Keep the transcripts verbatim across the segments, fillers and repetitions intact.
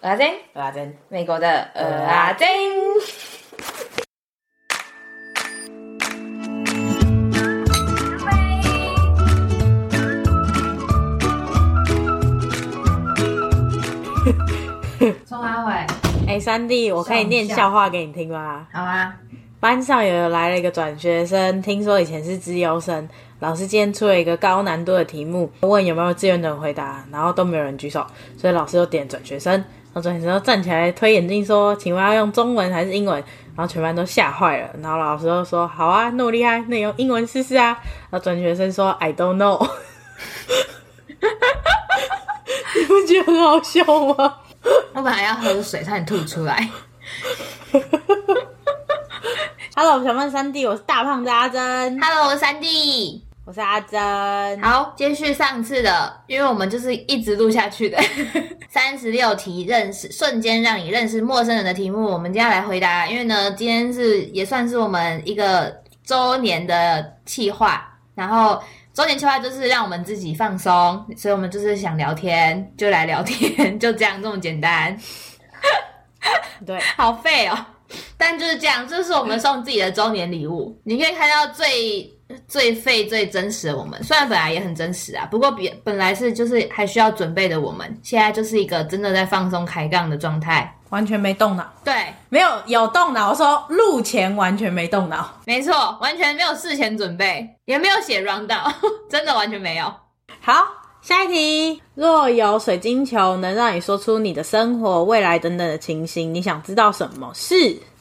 蚵仔煎，蚵仔煎，美国的蚵仔煎。冲阿伟，哎，三弟，我可以念笑话给你听吗？好啊。班上有来了一个转学生，听说以前是资优生。老师今天出了一个高难度的题目，问有没有志愿者回答，然后都没有人举手，所以老师就点转学生。然后转学生就站起来推眼镜说：“请问要用中文还是英文？”然后全班都吓坏了。然后老师就说：“好啊，那么厉害，那用英文试试啊。”然后转学生说 ：“I don't know。”你不觉得很好笑吗？我本来要喝水，差点吐出来。Hello， 小胖三弟，我是大胖子阿珍。Hello， 我是三弟，我是阿珍。好，接续上次的，因为我们就是一直录下去的。三十六题认识，瞬间让你认识陌生人的题目，我们今天来回答。因为呢，今天是也算是我们一个周年的企划，然后周年企划就是让我们自己放松，所以我们就是想聊天就来聊天，就这样这么简单。对，好废哦。但就是这样，这是我们送自己的周年礼物。你可以看到最最废最真实的我们，虽然本来也很真实啊，不过比本来是就是还需要准备的我们，现在就是一个真的在放松开杠的状态，完全没动脑。对，没有有动脑，我说录前完全没动脑，没错，完全没有事前准备，也没有写 round 真的完全没有。好，下一题，若有水晶球能让你说出你的生活、未来等等的情形，你想知道什么事？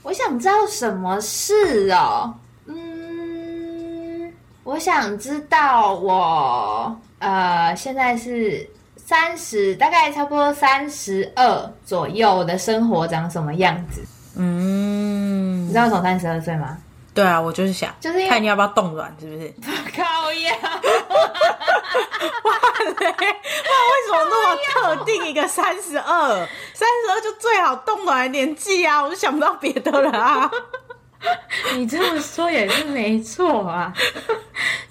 我想知道什么事哦，嗯，我想知道我呃现在是三十，大概差不多三十二左右的生活长什么样子？嗯，你知道我从三十二岁吗？对啊，我就是想，就是看你要不要冻卵，是不是？靠呀！哇嘞，哇，为什么那么特定一个三十二？三十二就最好冻卵的年纪啊！我就想不到别的了啊。你这么说也是没错啊，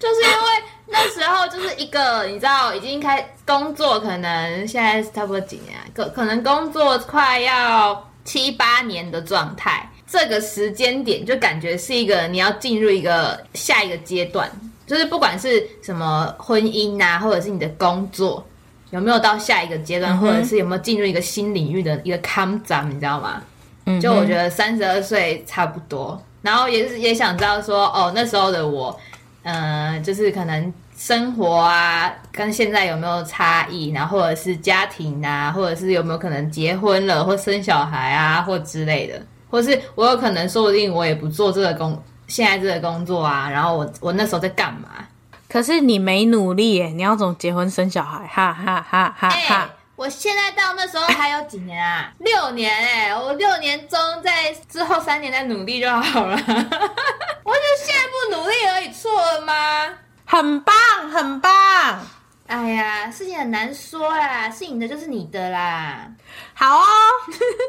就是因为那时候就是一个你知道已经开工作，可能现在差不多几年啊，可可能工作快要七八年的状态。这个时间点就感觉是一个你要进入一个下一个阶段，就是不管是什么婚姻啊，或者是你的工作有没有到下一个阶段、嗯、或者是有没有进入一个新领域的一个坎站，你知道吗、嗯、就我觉得三十二岁差不多，然后也是也想知道说哦那时候的我呃，就是可能生活啊跟现在有没有差异，然后或者是家庭啊，或者是有没有可能结婚了或生小孩啊或之类的，或是我有可能说不定我也不做这个工，现在这个工作啊，然后我我那时候在干嘛？可是你没努力耶，你要怎么结婚生小孩？哈哈哈哈哈！欸，我现在到那时候还有几年啊？六年哎、欸，我六年中在之后三年再努力就好了。我就现在不努力而已，错了吗？很棒，很棒。哎呀，事情很难说啦，是你的就是你的啦。好哦，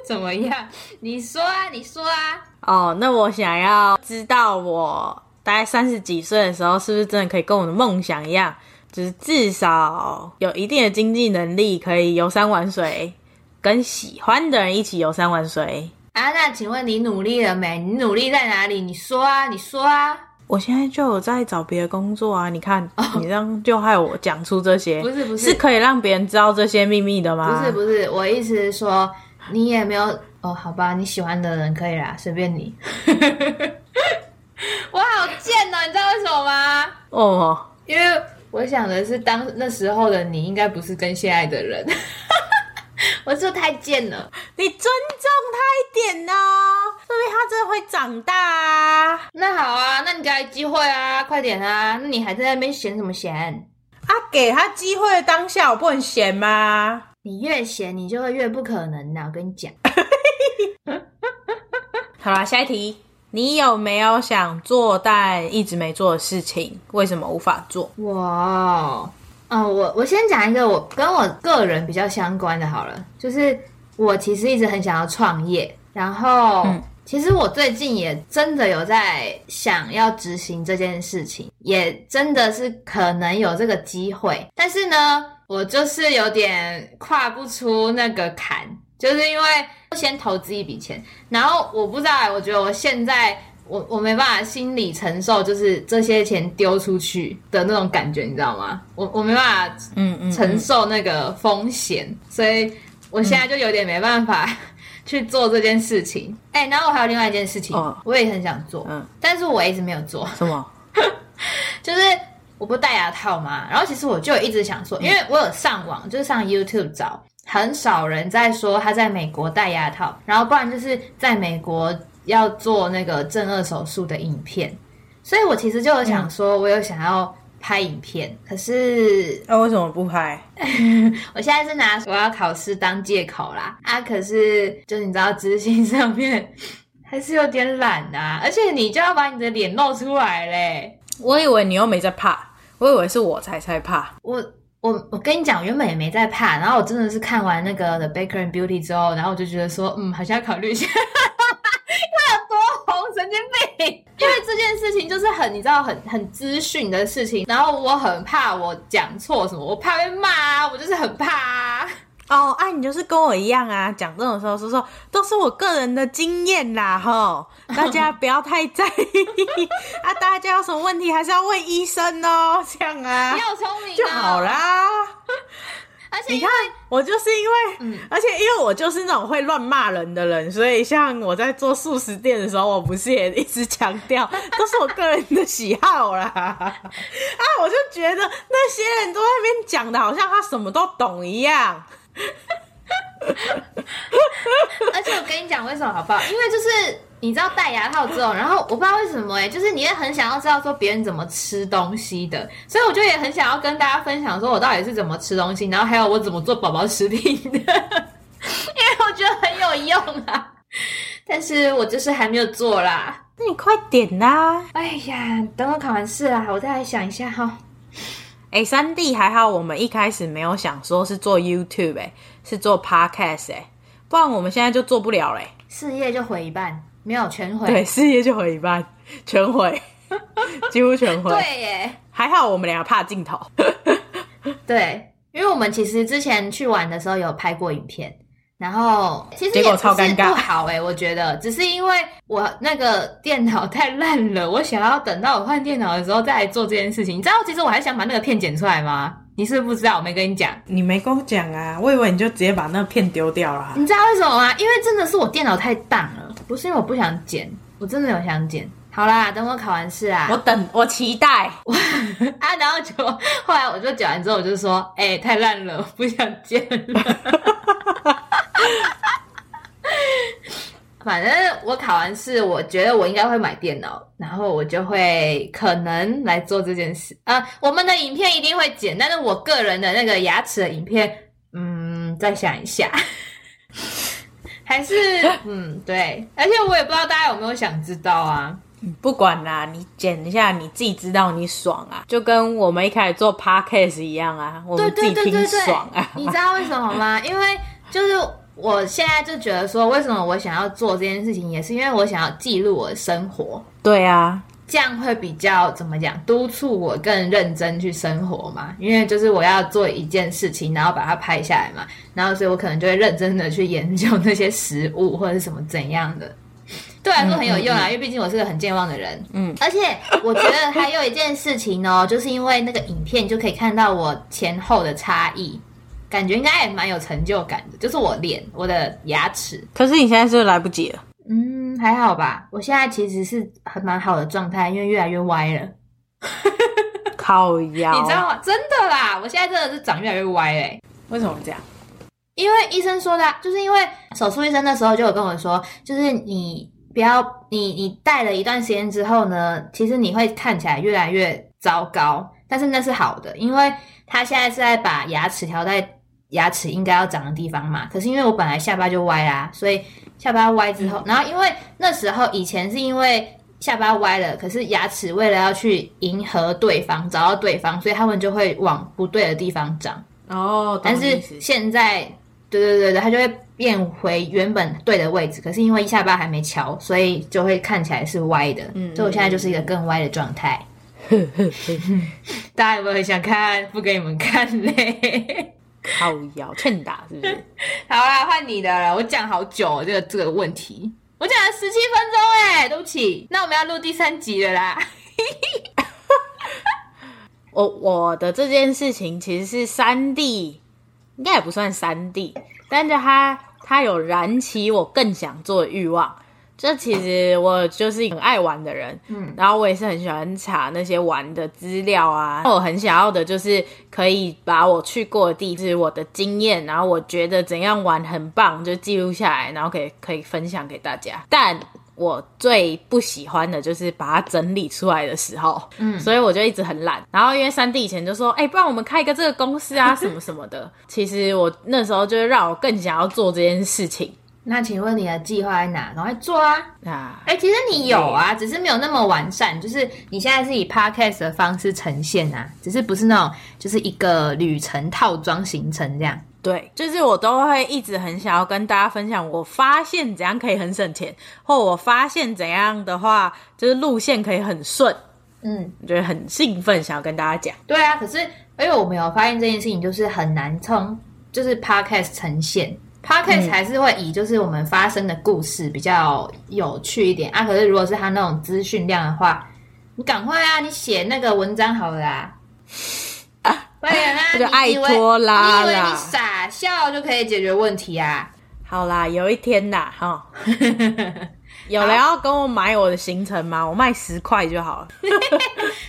怎么样？你说啊，你说啊。哦，那我想要知道我大概三十几岁的时候，是不是真的可以跟我的梦想一样，就是至少有一定的经济能力，可以游山玩水，跟喜欢的人一起游山玩水。啊，那请问你努力了没？你努力在哪里？你说啊，你说啊。我现在就有在找别的工作啊！你看， oh. 你这样就害我讲出这些，不是不是，是可以让别人知道这些秘密的吗？不是不是，我意思是说，你也没有哦，好吧，你喜欢的人可以啦，随便你。我好贱哦，你知道为什么吗？哦、oh. ，因为我想的是，当那时候的你应该不是跟现在的人。我是不是太贱了？你尊重他一点哦，说明他真的会长大啊。那好啊，那你给他机会啊，快点啊！那你还在那边闲什么闲？啊，给他机会的当下，我不能闲吗？你越闲，你就会越不可能啦、啊！我跟你讲。好啦，下一题，你有没有想做但一直没做的事情？为什么无法做？哇、wow.。嗯、哦，我我先讲一个我跟我个人比较相关的好了，就是我其实一直很想要创业，然后、嗯、其实我最近也真的有在想要执行这件事情，也真的是可能有这个机会，但是呢，我就是有点跨不出那个坎，就是因为先投资一笔钱，然后我不知道、欸、我觉得我现在我我没办法心理承受，就是这些钱丢出去的那种感觉，你知道吗？我我没办法承受那个风险，嗯嗯嗯，所以我现在就有点没办法、嗯、去做这件事情。哎、欸，然后我还有另外一件事情，哦、我也很想做、嗯，但是我一直没有做。什么？就是我不戴牙套嘛，然后其实我就一直想说，因为我有上网，就是上 YouTube 找，很少人在说他在美国戴牙套，然后不然就是在美国要做那个正颌手术的影片，所以我其实就有想说我有想要拍影片、嗯、可是那、啊、为什么不拍？我现在是拿我要考试当借口啦，啊可是就你知道执行上面还是有点懒啊，而且你就要把你的脸露出来嘞。我以为你又没在怕，我以为是我才在怕。我我我跟你讲，原本也没在怕，然后我真的是看完那个 The Baker and Beauty 之后，然后我就觉得说嗯好像要考虑一下他有多红，神经病！因为这件事情就是很你知道很很资讯的事情，然后我很怕我讲错什么，我怕被骂啊，我就是很怕啊。哦，哎、啊，你就是跟我一样啊，讲这种时候说说都是我个人的经验啦，吼，大家不要太在意啊，大家有什么问题还是要问医生哦，这样啊，你好聪明、哦、就好啦。而且你看，我就是因为、嗯，而且因为我就是那种会乱骂人的人，所以像我在做素食店的时候，我不是也一直强调，都是我个人的喜好啦。啊，我就觉得那些人都在那边讲的，好像他什么都懂一样。而且我跟你讲为什么好不好，因为就是你知道戴牙套之后，然后我不知道为什么欸，就是你也很想要知道说别人怎么吃东西的，所以我就也很想要跟大家分享说我到底是怎么吃东西，然后还有我怎么做宝宝食品的，因为我觉得很有用啊，但是我就是还没有做啦。那你快点啦、啊、哎呀等我考完试啦我再来想一下齁。欸三弟还好我们一开始没有想说是做 YouTube 欸，是做 Podcast 欸，不然我们现在就做不了嘞、欸，事业就毁一半，没有全毁。对，事业就毁一半，全毁，几乎全毁。对耶，还好我们俩怕镜头。对，因为我们其实之前去玩的时候有拍过影片，然后其实结果超尴尬，不好欸，我觉得只是因为我那个电脑太烂了，我想要等到我换电脑的时候再来做这件事情。你知道，其实我还想把那个片剪出来吗？你是不是不知道？我没跟你讲，你没跟我讲啊！我以为你就直接把那片丢掉了、啊。你知道为什么吗？因为真的是我电脑太荡了，不是因为我不想剪，我真的有想剪。好啦，等我考完试啊，我等，我期待。我啊，然后就后来我就剪完之后，我就说，哎、欸，太烂了，不想剪了。反正我考完试，我觉得我应该会买电脑，然后我就会可能来做这件事。呃，我们的影片一定会剪，但是我个人的那个牙齿的影片，嗯，再想一下，还是嗯对。而且我也不知道大家有没有想知道啊。不管啦，你剪一下你自己知道你爽啊，就跟我们一开始做 podcast 一样啊，我们自己听爽啊。对对对对对，你知道为什么吗？因为就是。我现在就觉得说为什么我想要做这件事情，也是因为我想要记录我的生活。对啊，这样会比较怎么讲，督促我更认真去生活嘛，因为就是我要做一件事情，然后把它拍下来嘛，然后所以我可能就会认真的去研究那些食物或者是什么怎样的，对我来说很有用啊、嗯嗯、因为毕竟我是个很健忘的人。嗯，而且我觉得还有一件事情哦，就是因为那个影片就可以看到我前后的差异，感觉应该也蛮有成就感的，就是我脸我的牙齿。可是你现在是不是来不及了？嗯，还好吧，我现在其实是很蛮好的状态，因为越来越歪了。靠腰，你知道吗？真的啦，我现在真的是长越来越歪了、欸、为什么这样？因为医生说的、啊、就是因为手术医生那时候就有跟我说，就是你不要你你戴了一段时间之后呢，其实你会看起来越来越糟糕，但是那是好的，因为他现在是在把牙齿调在牙齿应该要长的地方嘛，可是因为我本来下巴就歪啦，所以下巴歪之后、嗯、然后因为那时候以前是因为下巴歪了，可是牙齿为了要去迎合对方找到对方，所以他们就会往不对的地方长。哦，但是现在对对对对，它就会变回原本对的位置，可是因为下巴还没翘，所以就会看起来是歪的。嗯，所以我现在就是一个更歪的状态。大家有没有很想看？不给你们看嘞。靠腰欠打是不是？好啦，换你的了。我讲好久、哦、这个这个问题，我讲了十七分钟哎、欸，对不起。那我们要录第三集了啦。我我的这件事情其实是三弟，应该也不算三弟，但是他他有燃起我更想做的欲望。这其实我就是很爱玩的人，嗯，然后我也是很喜欢查那些玩的资料啊。我很想要的就是可以把我去过的地址、我的经验，然后我觉得怎样玩很棒，就记录下来，然后可以可以分享给大家。但我最不喜欢的就是把它整理出来的时候，嗯，所以我就一直很懒。然后因为三弟以前就说，哎、欸，不然我们开一个这个公司啊，什么什么的。其实我那时候就让我更想要做这件事情。那请问你的计划在哪？赶快做啊！啊，哎、欸，其实你有啊，只是没有那么完善。就是你现在是以 podcast 的方式呈现啊，只是不是那种就是一个旅程套装行程这样。对，就是我都会一直很想要跟大家分享，我发现怎样可以很省钱，或我发现怎样的话，就是路线可以很顺。嗯，我觉得很兴奋，想要跟大家讲。对啊，可是因为我没有发现这件事情，就是很难从就是 podcast 呈现。Podcast 还是会以就是我们发生的故事比较有趣一点啊，可是如果是他那种资讯量的话，你赶快啊，你写那个文章好了啦，快点啊！就爱拖拉啦，你以为你傻笑就可以解决问题啊？好啦，有一天啦齁。有人要跟我买我的行程吗？我卖十块就好了。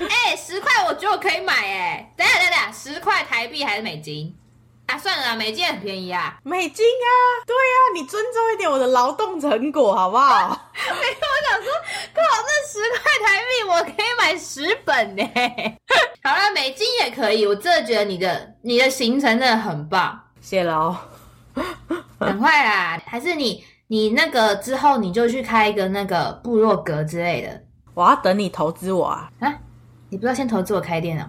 哎、欸，十块我觉得我可以买哎、欸，等一下等一下，十块台币还是美金？啊，算了啦，美金很便宜啊，美金啊，对啊，你尊重一点我的劳动成果好不好？没有，我想说，靠，那十块台币我可以买十本呢、欸。好啦，美金也可以，我真的觉得你的你的行程真的很棒，谢喽。很快啦，还是你你那个之后你就去开一个那个部落格之类的。我要等你投资我啊！啊，你不要先投资我开店哦。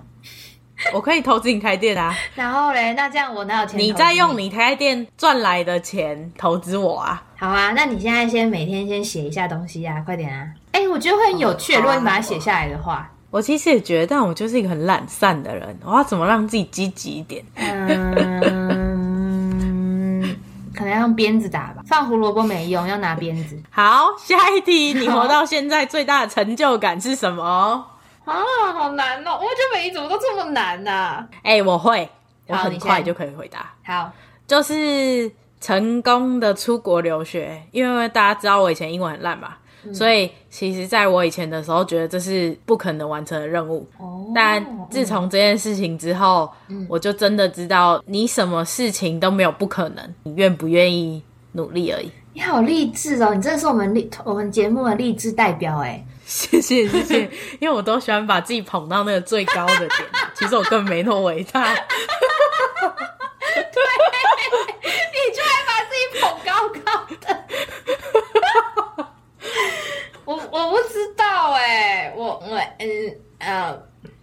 我可以投资你开店啊，然后咧，那这样我哪有钱？你再用你开店赚来的钱投资我啊。好啊，那你现在先每天先写一下东西啊，快点啊！哎、欸，我觉得会很有趣、哦啊，如果你把它写下来的话。我其实也觉得，但我就是一个很懒散的人，我要怎么让自己积极一点？嗯，可能要用鞭子打吧，放胡萝卜没用，要拿鞭子。好，下一题，你活到现在最大的成就感是什么？啊，好难哦！我觉得每一组都这么难啊。哎、欸，我会，我很快就可以回答。好，就是成功的出国留学，因为大家知道我以前英文很烂嘛、嗯，所以其实在我以前的时候，觉得这是不可能完成的任务。哦、但自从这件事情之后、嗯，我就真的知道你什么事情都没有不可能，你愿不愿意努力而已。你好励志哦！你真的是我们励我们节目的励志代表哎。谢谢谢谢，因为我都喜欢把自己捧到那个最高的点，其实我根本没那么伟大。对，你居然把自己捧高高的，我我不知道哎、欸，我我嗯呃，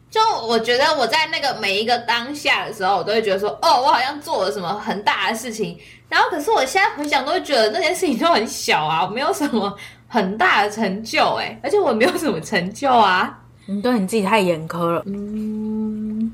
就我觉得我在那个每一个当下的时候，我都会觉得说，哦，我好像做了什么很大的事情，然后可是我现在回想，都会觉得那件事情都很小啊，我没有什么。很大的成就哎、欸，而且我没有什么成就啊。你对你自己太严苛了。嗯，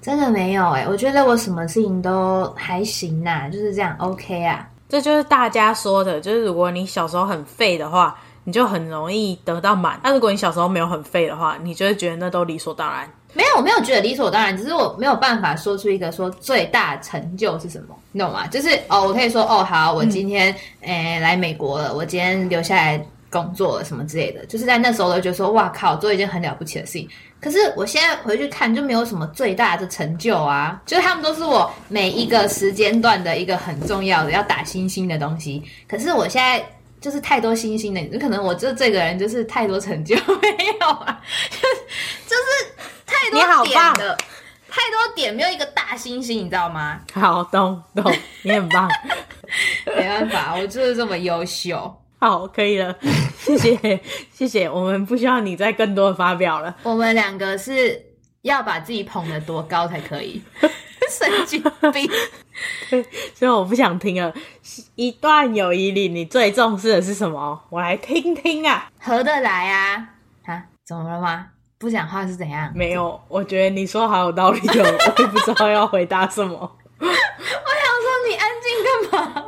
真的没有哎、欸，我觉得我什么事情都还行啦、啊，就是这样 OK 啊。这就是大家说的，就是如果你小时候很废的话，你就很容易得到满；那如果你小时候没有很废的话，你就会觉得那都理所当然。没有，我没有觉得理所当然，只是我没有办法说出一个说最大成就是什么，你懂吗？就是哦，我可以说哦，好，我今天、嗯、诶来美国了，我今天留下来工作了什么之类的，就是在那时候我就觉得说，哇靠，做一件很了不起的事情。可是我现在回去看，就没有什么最大的成就啊，就是他们都是我每一个时间段的一个很重要的要打星星的东西。可是我现在。就是太多星星的，可能我就这个人就是太多成就没有啊，就是太多点的，太多点没有一个大星星，你知道吗？好，懂懂，你很棒，没办法，我就是这么优秀。好，可以了，谢谢谢谢，我们不需要你再更多的发表了。我们两个是要把自己捧得多高才可以。神经病。对，所以我不想听了。一段友谊里你最重视的是什么？我来听听啊。合得来啊。啊，怎么了吗？不讲话是怎样？没有，我觉得你说好有道理哦。我也不知道要回答什么。说你安静干嘛？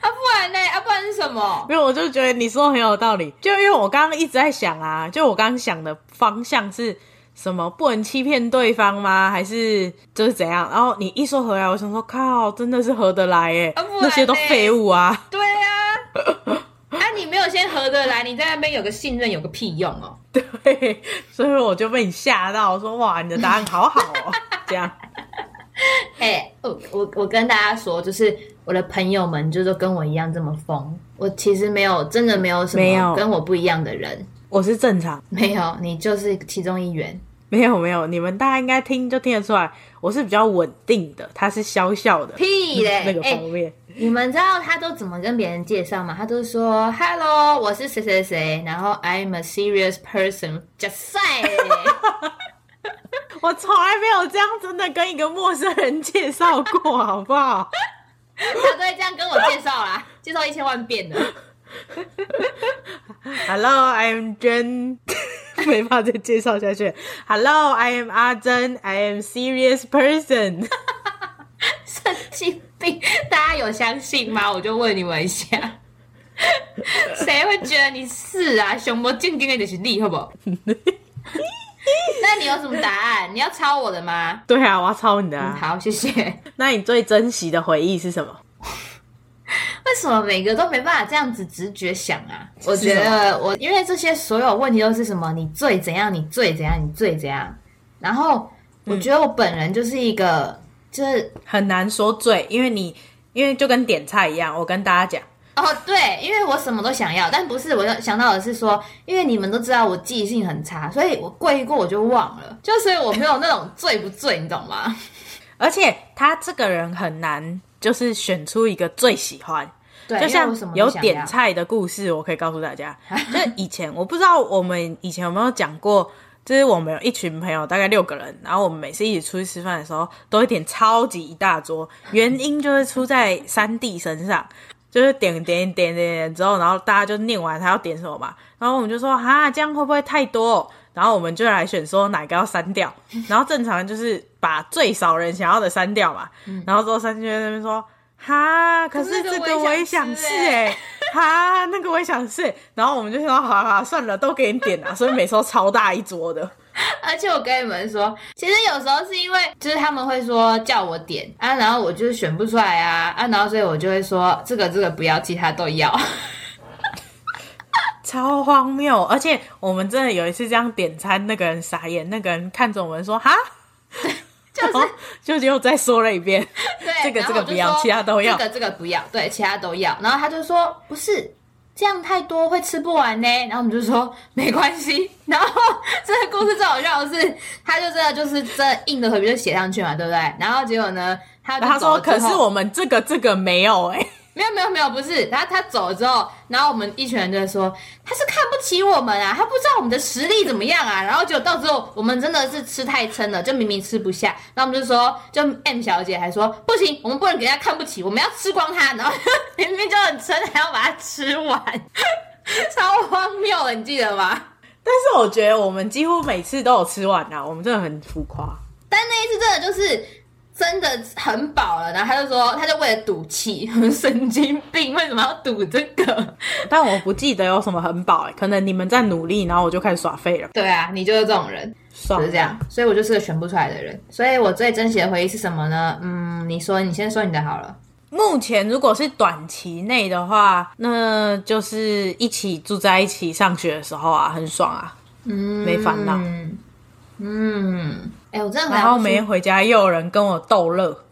啊，不然呢？啊，不然是什么？没有，我就觉得你说很有道理。就因为我刚刚一直在想啊，就我刚刚想的方向是什么？不能欺骗对方吗？还是就是怎样？然后你一说合来，我想说靠，真的是合得来耶、啊、那些都废物啊。对啊。啊，你没有先合得来，你在那边有个信任有个屁用哦。对，所以我就被你吓到，我说哇，你的答案好好哦，这样。哎、欸，我我我跟大家说，就是我的朋友们就是都跟我一样这么疯。我其实没有，真的没有什么跟我不一样的人。我是正常，没有，你就是其中一员。没有没有，你们大家应该听就听得出来，我是比较稳定的，他是笑笑的。屁嘞，那个方面、欸。你们知道他都怎么跟别人介绍吗？他都说 Hello， 我是谁谁谁，然后 I'm a serious person， 假赛。我从来没有这样真的跟一个陌生人介绍过，好不好？他都会这样跟我介绍啦，介绍一千万遍了。Hello, I am Jen 没办法再介绍下去。Hello, I am 阿珍 I am serious person 神经病，大家有相信吗？我就问你们一下，谁会觉得你是啊？熊猫静静的就是你，好不好？那你有什么答案？你要抄我的吗？对啊，我要抄你的啊、嗯、好，谢谢。那你最珍惜的回忆是什么？为什么每个都没办法这样子直觉想啊？我觉得我因为这些所有问题都是什么你最怎样，你最怎样，你最怎样，然后我觉得我本人就是一个、嗯、就是很难说最，因为你因为就跟点菜一样，我跟大家讲哦，对，因为我什么都想要，但不是我想到的是说，因为你们都知道我记性很差，所以我过一过我就忘了，就所以我没有那种醉不醉，你懂吗？而且他这个人很难，就是选出一个最喜欢。对，就像有点菜的故事，我可以告诉大家，就是以前我不知道我们以前有没有讲过。就是我们有一群朋友大概六个人，然后我们每次一起出去吃饭的时候都会点超级一大桌，原因就是出在三弟身上，就是点点点点点之后，然后大家就念完他要点什么嘛，然后我们就说哈，这样会不会太多，然后我们就来选说哪个要删掉，然后正常就是把最少人想要的删掉嘛，然后之后三弟就在那边说哈，可是这个我也想吃哎、欸，哈，那个我也想吃、欸。然后我们就说，好好好，算了，都给你点啦。所以每次都超大一桌的。而且我跟你们说，其实有时候是因为，就是他们会说叫我点啊，然后我就选不出来啊啊，然后所以我就会说这个这个不要，其他都要。超荒谬！而且我们真的有一次这样点餐，那个人傻眼，那个人看着我们说哈。就是就又再说了一遍，对，这个这个不要，其他都要，这个这个不要，对，其他都要。然后他就说不是这样太多会吃不完呢，然后我们就说没关系。然后这个故事最好笑的是，他就真的就是真的硬的回去就写上去嘛，对不对？然后结果呢，他就走了之后他说可是我们这个这个没有哎、欸，没有没有没有，不是他他走了之后，然后我们一群人就说他是看不起我们啊，他不知道我们的实力怎么样啊，然后就到最后我们真的是吃太撑了，就明明吃不下，然后我们就说，就 M 小姐还说不行，我们不能给他看不起，我们要吃光他，然后明明就很撑，还要把它吃完，超荒谬的，你记得吗？但是我觉得我们几乎每次都有吃完啊，我们真的很浮夸。但那一次真的就是真的很饱了，然后他就说，他就为了赌气，神经病，为什么要赌这个？但我不记得有什么很饱、欸，可能你们在努力，然后我就开始耍废了。对啊，你就是这种人，就是这样，所以我就是个选不出来的人。所以我最珍惜的回忆是什么呢？嗯，你说，你先说你的好了。目前如果是短期内的话，那就是一起住在一起上学的时候啊，很爽啊，嗯，没烦恼，嗯。欸、我真的很然后每天回家又有人跟我逗乐，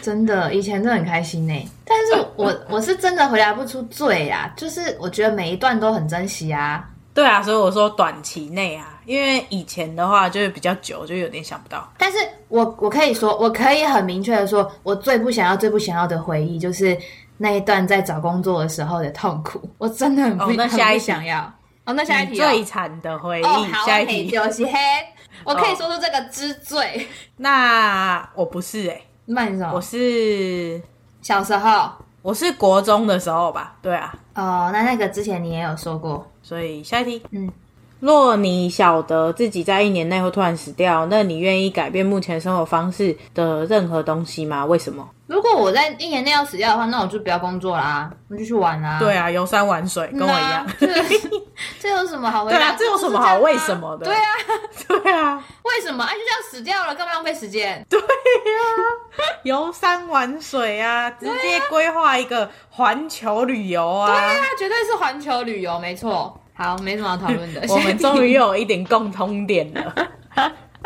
真的以前真的很开心欸，但是我我是真的回答不出最啊，就是我觉得每一段都很珍惜啊。对啊，所以我说短期内啊，因为以前的话就是比较久，就有点想不到。但是我我可以说，我可以很明确的说，我最不想要最不想要的回忆就是那一段在找工作的时候的痛苦，我真的很不、哦、那下一很不想要。哦、那下一题、哦、最惨的回忆、哦、好，下一题就是黑，我可以说出这个之最、哦、那我不是欸，那你什么？我是小时候，我是国中的时候吧。对啊，哦，那那个之前你也有说过，所以下一题。嗯，若你晓得自己在一年内会突然死掉，那你愿意改变目前生活方式的任何东西吗？为什么？如果我在一年内要死掉的话，那我就不要工作啦，我就去玩啦。对啊，游山玩水，跟我一样。这这有什么好回答？对啊，这有什么好为什么的？对啊，对啊，为什么？啊，就这样死掉了，干嘛浪费时间？对啊，游山玩水啊，直接规划一个环球旅游啊。对啊，绝对是环球旅游，没错。好，没什么好讨论的。我们终于有一点共通点了。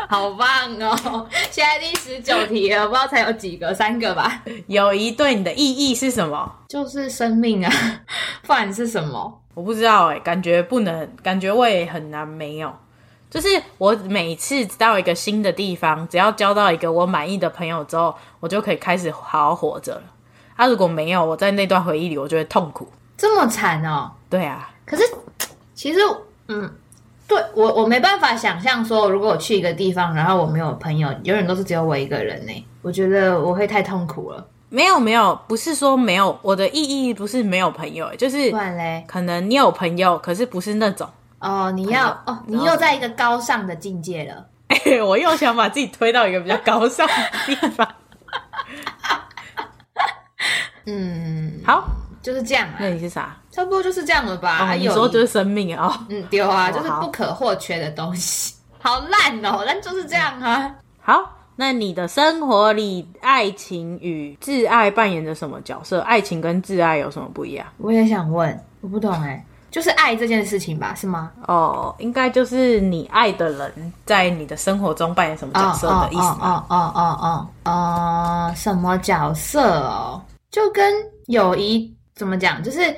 好棒哦！现在第十九题了，不知道才有几个，三个吧。友谊对你的意义是什么？就是生命啊，不然是什么？我不知道哎、欸，感觉不能，感觉我也很难没有。就是我每次到一个新的地方，只要交到一个我满意的朋友之后，我就可以开始好好活着了。啊，如果没有，我在那段回忆里，我就会痛苦。这么惨哦？对啊。可是，其实，嗯。对我，我没办法想象说，如果我去一个地方，然后我没有朋友，永远都是只有我一个人呢、欸。我觉得我会太痛苦了。没有没有，不是说没有，我的意义不是没有朋友、欸，就是可能你有朋友，可是不是那种哦，你要哦，你又在一个高尚的境界了。欸、我又想把自己推到一个比较高尚的地方。嗯，好。就是这样、啊，那你是啥？差不多就是这样了吧？哦、你说就是生命啊、哦，嗯，对啊，就是不可或缺的东西。好烂哦，但就是这样啊。好，那你的生活里，爱情与挚爱扮演着什么角色？爱情跟挚爱有什么不一样？我也想问，我不懂哎、欸，就是爱这件事情吧，是吗？哦，应该就是你爱的人在你的生活中扮演什么角色的意思吧？哦哦哦哦哦哦，什么角色哦？就跟友谊。怎么讲？就是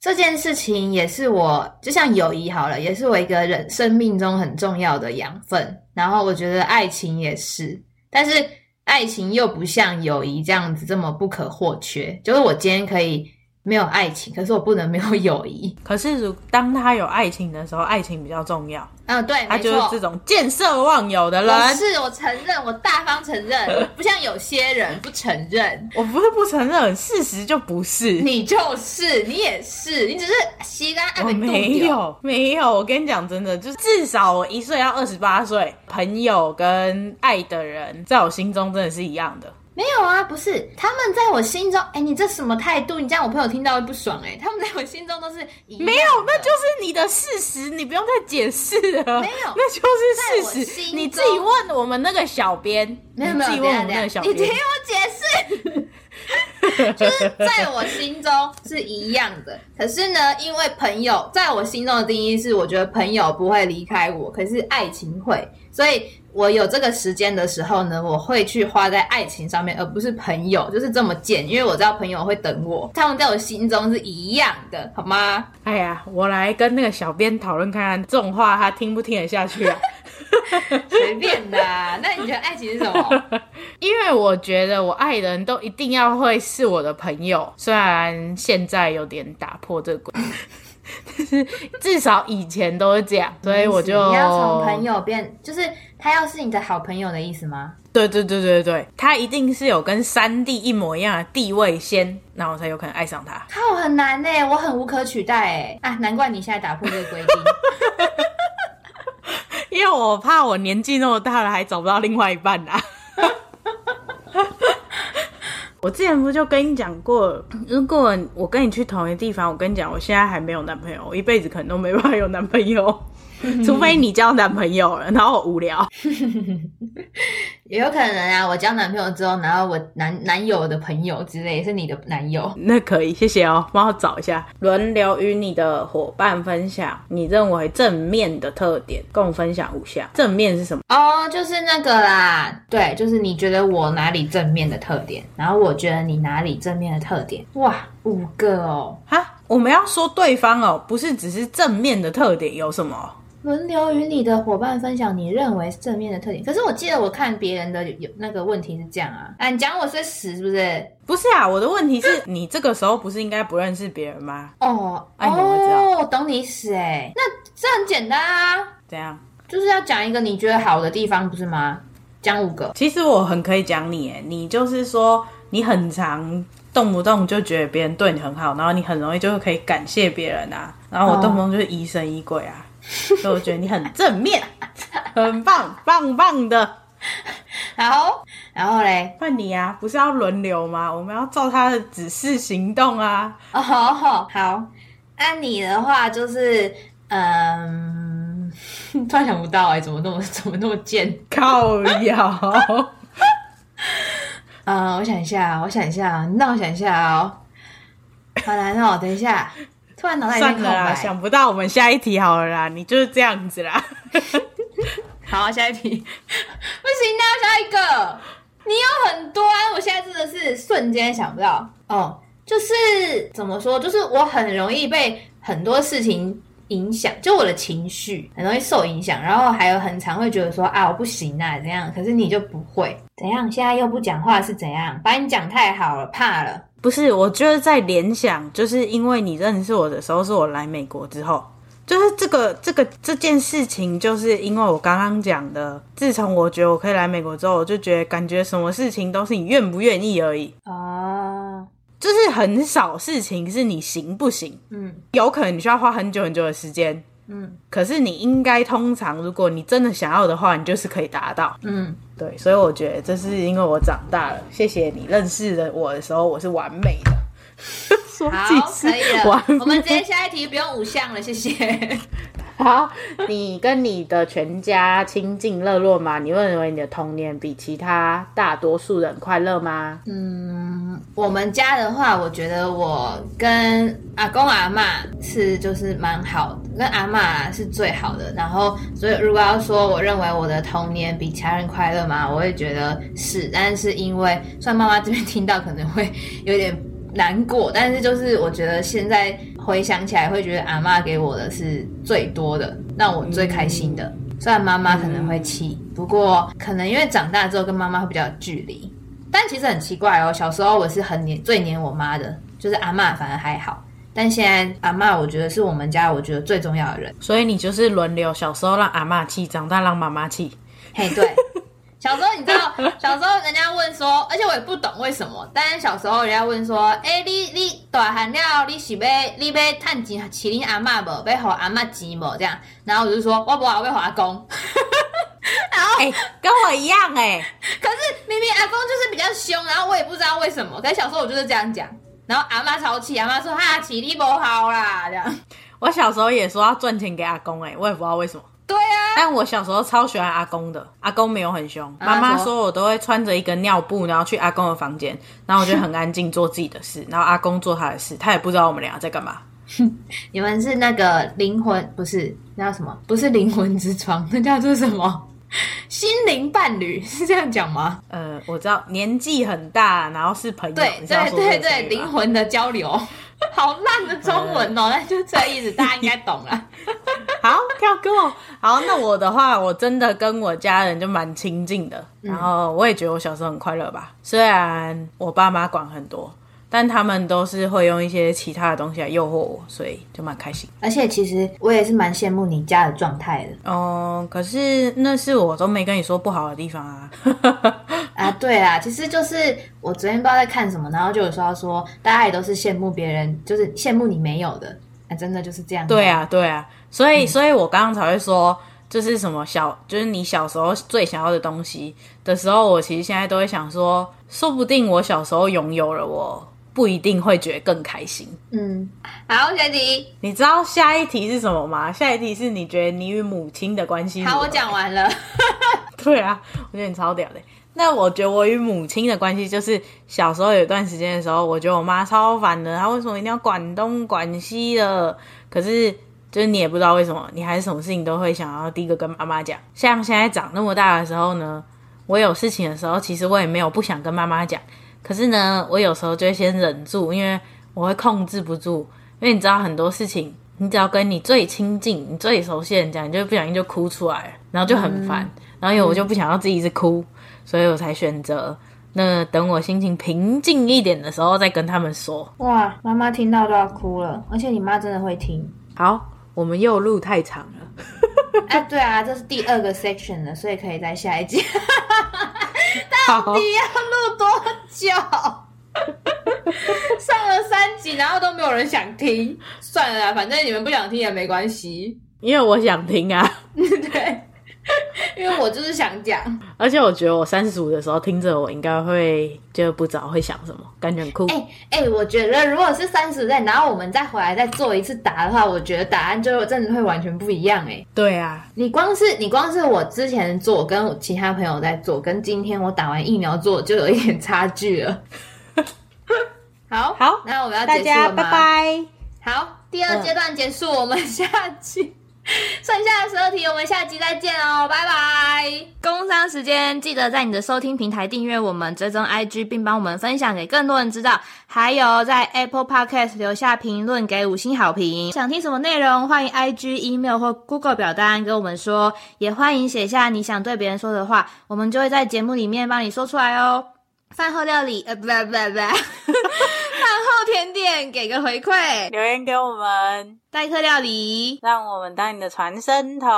这件事情也是我，就像友谊好了，也是我一个人生命中很重要的养分。然后我觉得爱情也是，但是爱情又不像友谊这样子这么不可或缺。就是我今天可以没有爱情，可是我不能没有友谊。可是当他有爱情的时候，爱情比较重要。嗯，对，他就是这种见色忘友的人。我是，我承认，我大方承认，不像有些人不承认。我不是不承认，事实就不是。你就是，你也是，你只是吸干爱被冻掉。没有，没有，我跟你讲，真的，就是至少我一岁到二十八岁，朋友跟爱的人，在我心中真的是一样的。没有啊，不是，他们在我心中，哎，你这什么态度？你这样我朋友听到会不爽哎、欸。他们在我心中都是一样的，没有，那就是你的事实，你不用再解释了。没有，那就是事实。你自己问我们那个小编，没有没有，你自己问我们那个小编，你听我解释。就是在我心中是一样的，可是呢，因为朋友在我心中的定义是，我觉得朋友不会离开我，可是爱情会，所以我有这个时间的时候呢，我会去花在爱情上面，而不是朋友，就是这么贱，因为我知道朋友会等我，他们在我心中是一样的，好吗？哎呀，我来跟那个小编讨论看看，这种话他听不听得下去啊？随便的啊，那你觉得爱情是什么？因为我觉得我爱的人都一定要会是我的朋友，虽然现在有点打破这个规则，但是至少以前都是这样，所以我就你要从朋友变，就是他要是你的好朋友的意思吗？对对对对对，他一定是有跟三弟一模一样的地位先，那我才有可能爱上他。靠，很难欸，我很无可取代欸啊，难怪你现在打破这个规定。因为我怕我年纪那么大了还找不到另外一半啦、啊。我之前不就跟你讲过，如果我跟你去同一个地方，我跟你讲，我现在还没有男朋友，我一辈子可能都没办法有男朋友，除非你交男朋友了，然后我无聊。也有可能啊，我交男朋友之后，然后我男男友的朋友之类是你的男友，那可以，谢谢哦，帮我找一下。轮流与你的伙伴分享你认为正面的特点，共分享五项。正面是什么？哦、oh, 就是那个啦，对，就是你觉得我哪里正面的特点，然后我觉得你哪里正面的特点。哇，五个哦。哈，我们要说对方哦，不是只是正面的特点有什么？轮流与你的伙伴分享你认为正面的特点。可是我记得我看别人的有那个问题是这样啊，啊你讲我是死是不是？不是啊，我的问题是你这个时候不是应该不认识别人吗？哦，哎、啊，你怎么知道？哦，我懂你死欸，那这很简单啊。怎样？就是要讲一个你觉得好的地方不是吗？讲五个。其实我很可以讲你欸，你就是说你很常动不动就觉得别人对你很好，然后你很容易就可以感谢别人啊，然后我动不动就是疑神疑鬼啊。所以我觉得你很正面，很棒，棒棒的。好，然后嘞，换你啊，不是要轮流吗？我们要照他的指示行动啊。哦，好，按你的话就是，嗯，突然想不到哎、欸，怎么那么怎么那么贱，靠腰。嗯，我想一下，我想一下，那我想一下哦。好难哦，等一下，突然脑袋一片空白。算了啦，想不到，我们下一题好了啦，你就是这样子啦。好，下一题。不行，那要下一个。你有很多，我现在真的是瞬间想不到哦。就是怎么说，就是我很容易被很多事情影响，就我的情绪很容易受影响，然后还有很常会觉得说啊我不行啊怎样，可是你就不会怎样，现在又不讲话是怎样，把你讲太好了怕了。不是，我觉得在联想，就是因为你认识我的时候是我来美国之后，就是这个这个这件事情，就是因为我刚刚讲的，自从我觉得我可以来美国之后，我就觉得感觉什么事情都是你愿不愿意而已哦。就是很少事情是你行不行，嗯，有可能你需要花很久很久的时间，嗯，可是你应该通常如果你真的想要的话，你就是可以达到，嗯，对，所以我觉得这是因为我长大了，谢谢你认识了我的时候，我是完美的。说好，可以了，我们直接下一题，不用五项了，谢谢。好，你跟你的全家亲近热络吗？你认为你的童年比其他大多数人快乐吗？嗯，我们家的话，我觉得我跟阿公阿嬷是就是蛮好的，跟阿嬷是最好的。然后，所以如果要说我认为我的童年比其他人快乐吗？我会觉得是，但是因为虽然妈妈这边听到可能会有点难过，但是就是我觉得现在回想起来会觉得阿嬷给我的是最多的，让我最开心的、嗯、虽然妈妈可能会气、嗯、不过可能因为长大之后跟妈妈会比较有距离，但其实很奇怪哦，小时候我是很黏最黏我妈的，就是阿嬷反而还好，但现在阿嬷我觉得是我们家我觉得最重要的人。所以你就是轮流，小时候让阿嬷气，长大让妈妈气。嘿，对。小时候你知道，小时候人家问说，而且我也不懂为什么，但是小时候人家问说，哎、欸，你你大汉了，你是要你要赚钱饲恁阿嬷无？要给阿嬷钱无？这样，然后我就说，我不要，我要给阿公。然后、欸、跟我一样哎、欸，可是明明阿公就是比较凶，然后我也不知道为什么，可是小时候我就是这样讲，然后阿嬷超气，阿嬷说哈，饲你不好啦这样。我小时候也说要赚钱给阿公哎、欸，我也不知道为什么。对啊，但我小时候超喜欢阿公的，阿公没有很凶，妈妈说我都会穿着一个尿布然后去阿公的房间，然后我就很安静做自己的事，然后阿公做他的事，他也不知道我们俩在干嘛。你们是那个灵魂，不是那叫什么，不是灵魂之窗，那叫做什么心灵伴侣，是这样讲吗？呃，我知道年纪很大然后是朋友，对对对对，灵魂的交流。好烂的中文哦，那就这意思，大家应该懂了。好，跳过。好，那我的话，我真的跟我家人就蛮亲近的、嗯、然后我也觉得我小时候很快乐吧，虽然我爸妈管很多，但他们都是会用一些其他的东西来诱惑我，所以就蛮开心。而且其实我也是蛮羡慕你家的状态的哦、嗯、可是那是我都没跟你说不好的地方啊。啊，对啦，其实就是我昨天不知道在看什么，然后就有说到说大家也都是羡慕别人，就是羡慕你没有的啊，真的就是这样。对啊对啊，所以、嗯、所以我刚刚才会说就是什么小，就是你小时候最想要的东西的时候，我其实现在都会想说，说不定我小时候拥有了我不一定会觉得更开心。嗯，好，下一题。你知道下一题是什么吗？下一题是你觉得你与母亲的关系。好，我讲完了。对啊，我觉得你超屌的。那我觉得我与母亲的关系就是小时候有一段时间的时候，我觉得我妈超烦的，她为什么一定要管东管西的？可是就是你也不知道为什么，你还是什么事情都会想要第一个跟妈妈讲。像现在长那么大的时候呢，我有事情的时候，其实我也没有不想跟妈妈讲。可是呢，我有时候就会先忍住，因为我会控制不住。因为你知道很多事情，你只要跟你最亲近、你最熟悉的人讲，你就不小心就哭出来了，然后就很烦、嗯。然后因为我就不想要自己一直哭，所以我才选择那等我心情平静一点的时候再跟他们说。哇，妈妈听到都要哭了，而且你妈真的会听。好，我们又录太长了。啊，对啊，这是第二个 section 了，所以可以在下一集。到底要录多久？上了三集，然后都没有人想听。算了啦，反正你们不想听也没关系。因为我想听啊。对，因为我就是想讲。而且我觉得我三十五的时候听着，我应该会就不知道会想什么，感觉很酷。哎、欸、哎、欸，我觉得如果是三十代，然后我们再回来再做一次答的话，我觉得答案就真的会完全不一样哎、欸。对啊，你光是你光是我之前做跟我其他朋友在做，跟今天我打完疫苗做就有一点差距了。好好，那我们要结束了吗？大家拜拜。好，第二阶段结束，嗯、我们下期。剩下的十二题我们下集再见哦，拜拜。工商时间，记得在你的收听平台订阅我们，追踪 I G 并帮我们分享给更多人知道，还有在 Apple Podcast 留下评论给五星好评。想听什么内容欢迎 I G、email 或 Google 表单跟我们说，也欢迎写下你想对别人说的话，我们就会在节目里面帮你说出来哦。饭后料理呃不不不不饭后甜点给个回馈，留言给我们。代客料理，让我们当你的传声筒。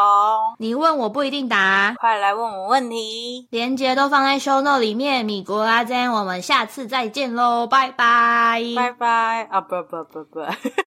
你问我不一定答，快来问我问题，连结都放在 show note 里面。米国阿珍，我们下次再见咯，拜拜拜拜啊不不不不